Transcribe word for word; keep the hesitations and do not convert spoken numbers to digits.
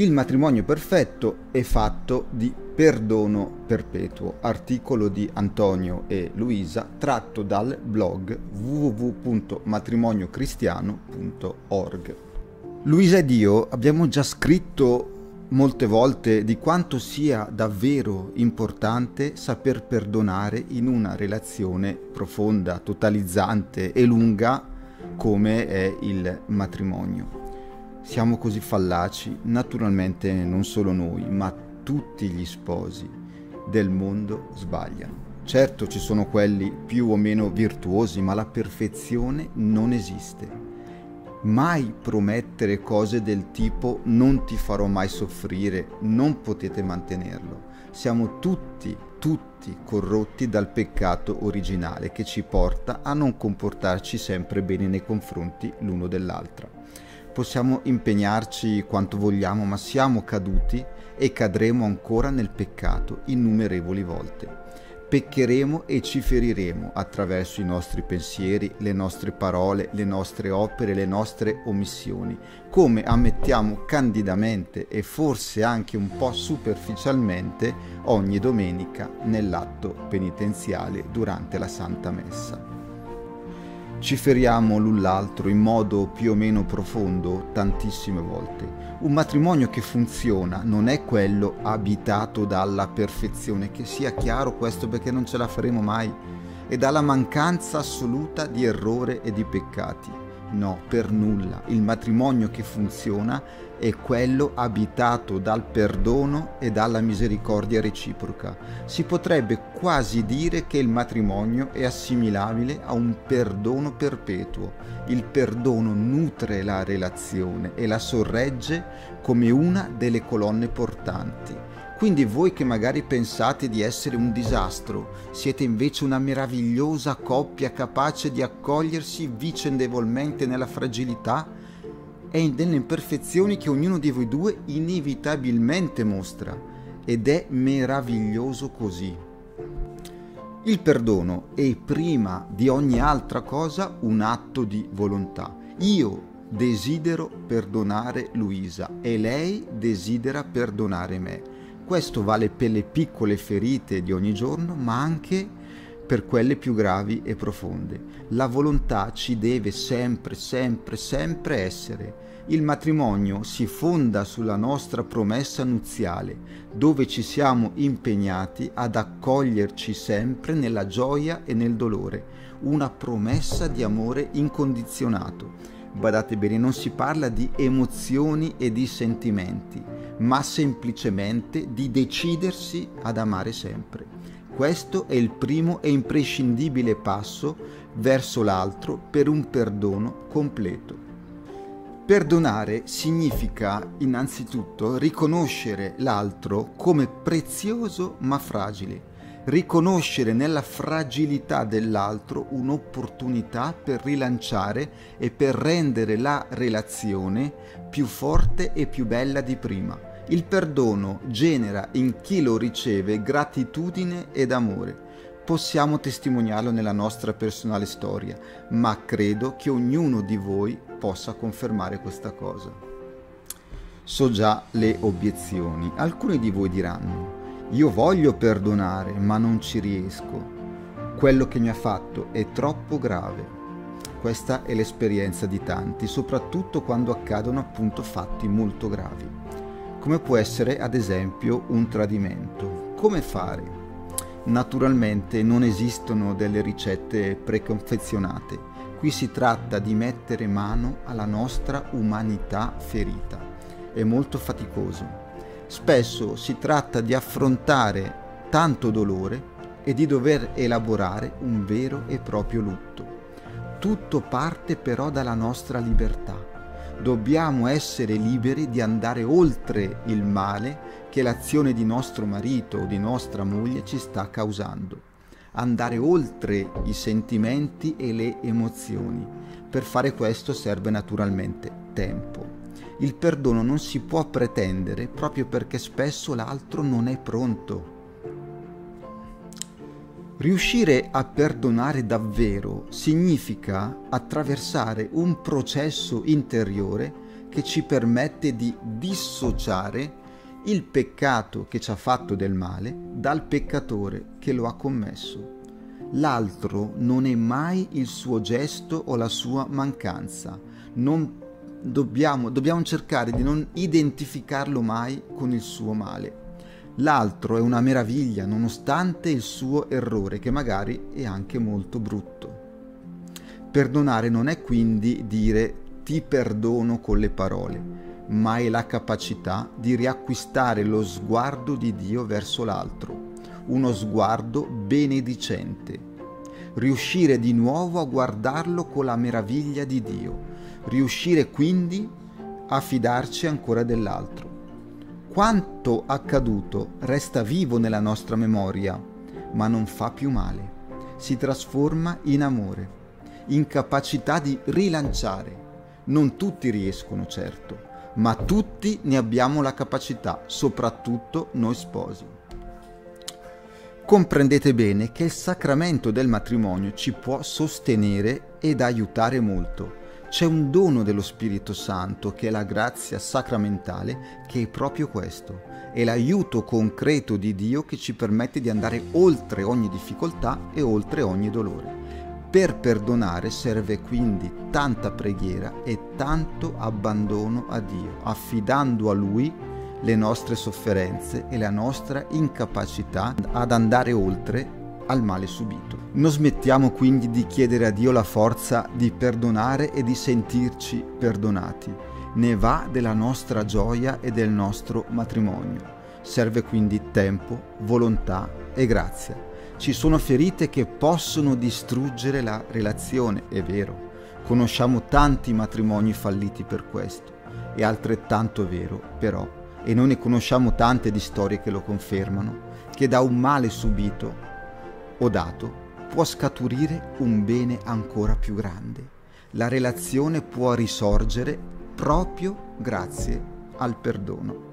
Il matrimonio perfetto è fatto di perdono perpetuo, articolo di Antonio e Luisa, tratto dal blog w w w punto matrimonio cristiano punto org. Luisa ed io abbiamo già scritto molte volte di quanto sia davvero importante saper perdonare in una relazione profonda, totalizzante e lunga come è il matrimonio. Siamo così fallaci, naturalmente non solo noi, ma tutti gli sposi del mondo sbagliano. Certo ci sono quelli più o meno virtuosi, ma la perfezione non esiste. Mai promettere cose del tipo non ti farò mai soffrire, non potete mantenerlo. Siamo tutti, tutti corrotti dal peccato originale che ci porta a non comportarci sempre bene nei confronti l'uno dell'altra. Possiamo impegnarci quanto vogliamo, ma siamo caduti e cadremo ancora nel peccato innumerevoli volte. Peccheremo e ci feriremo attraverso i nostri pensieri, le nostre parole, le nostre opere, le nostre omissioni, come ammettiamo candidamente e forse anche un po' superficialmente ogni domenica nell'atto penitenziale durante la Santa Messa. Ci feriamo l'un l'altro in modo più o meno profondo tantissime volte. Un matrimonio che funziona non è quello abitato dalla perfezione, che sia chiaro questo, perché non ce la faremo mai, e dalla mancanza assoluta di errore e di peccati. No, per nulla. Il matrimonio che funziona è quello abitato dal perdono e dalla misericordia reciproca. Si potrebbe quasi dire che il matrimonio è assimilabile a un perdono perpetuo. Il perdono nutre la relazione e la sorregge come una delle colonne portanti. Quindi voi che magari pensate di essere un disastro, siete invece una meravigliosa coppia capace di accogliersi vicendevolmente nella fragilità e nelle imperfezioni che ognuno di voi due inevitabilmente mostra, ed è meraviglioso così. Il perdono è prima di ogni altra cosa un atto di volontà. Io desidero perdonare Luisa e lei desidera perdonare me. Questo vale per le piccole ferite di ogni giorno, ma anche per quelle più gravi e profonde. La volontà ci deve sempre, sempre, sempre essere. Il matrimonio si fonda sulla nostra promessa nuziale, dove ci siamo impegnati ad accoglierci sempre nella gioia e nel dolore. Una promessa di amore incondizionato. Badate bene, non si parla di emozioni e di sentimenti, ma semplicemente di decidersi ad amare sempre. Questo è il primo e imprescindibile passo verso l'altro per un perdono completo. Perdonare significa innanzitutto riconoscere l'altro come prezioso ma fragile, riconoscere nella fragilità dell'altro un'opportunità per rilanciare e per rendere la relazione più forte e più bella di prima. Il perdono genera in chi lo riceve gratitudine ed amore. Possiamo testimoniarlo nella nostra personale storia, ma credo che ognuno di voi possa confermare questa cosa. So già le obiezioni. Alcuni di voi diranno: io voglio perdonare, ma non ci riesco. Quello che mi ha fatto è troppo grave. Questa è l'esperienza di tanti, soprattutto quando accadono appunto fatti molto gravi, come può essere ad esempio un tradimento. Come fare? Naturalmente non esistono delle ricette preconfezionate. Qui si tratta di mettere mano alla nostra umanità ferita. È molto faticoso. Spesso si tratta di affrontare tanto dolore e di dover elaborare un vero e proprio lutto. Tutto parte però dalla nostra libertà. Dobbiamo essere liberi di andare oltre il male che l'azione di nostro marito o di nostra moglie ci sta causando. Andare oltre i sentimenti e le emozioni. Per fare questo serve naturalmente tempo. Il perdono non si può pretendere proprio perché spesso l'altro non è pronto. Riuscire a perdonare davvero significa attraversare un processo interiore che ci permette di dissociare il peccato che ci ha fatto del male dal peccatore che lo ha commesso. L'altro non è mai il suo gesto o la sua mancanza. Non dobbiamo, dobbiamo cercare di non identificarlo mai con il suo male. L'altro è una meraviglia, nonostante il suo errore, che magari è anche molto brutto. Perdonare non è quindi dire ti perdono con le parole, ma è la capacità di riacquistare lo sguardo di Dio verso l'altro, uno sguardo benedicente. Riuscire di nuovo a guardarlo con la meraviglia di Dio, riuscire quindi a fidarci ancora dell'altro. Quanto accaduto resta vivo nella nostra memoria, ma non fa più male. Si trasforma in amore, in capacità di rilanciare. Non tutti riescono, certo, ma tutti ne abbiamo la capacità, soprattutto noi sposi. Comprendete bene che il sacramento del matrimonio ci può sostenere ed aiutare molto. C'è un dono dello Spirito Santo, che è la grazia sacramentale, che è proprio questo. È l'aiuto concreto di Dio che ci permette di andare oltre ogni difficoltà e oltre ogni dolore. Per perdonare serve quindi tanta preghiera e tanto abbandono a Dio, affidando a Lui le nostre sofferenze e la nostra incapacità ad andare oltre al male subito. Non smettiamo quindi di chiedere a Dio la forza di perdonare e di sentirci perdonati. Ne va della nostra gioia e del nostro matrimonio. Serve quindi tempo, volontà e grazia. Ci sono ferite che possono distruggere la relazione, è vero. Conosciamo tanti matrimoni falliti per questo. È altrettanto vero, però, e noi ne conosciamo tante di storie che lo confermano, che da un male subito o dato può scaturire un bene ancora più grande. La relazione può risorgere proprio grazie al perdono.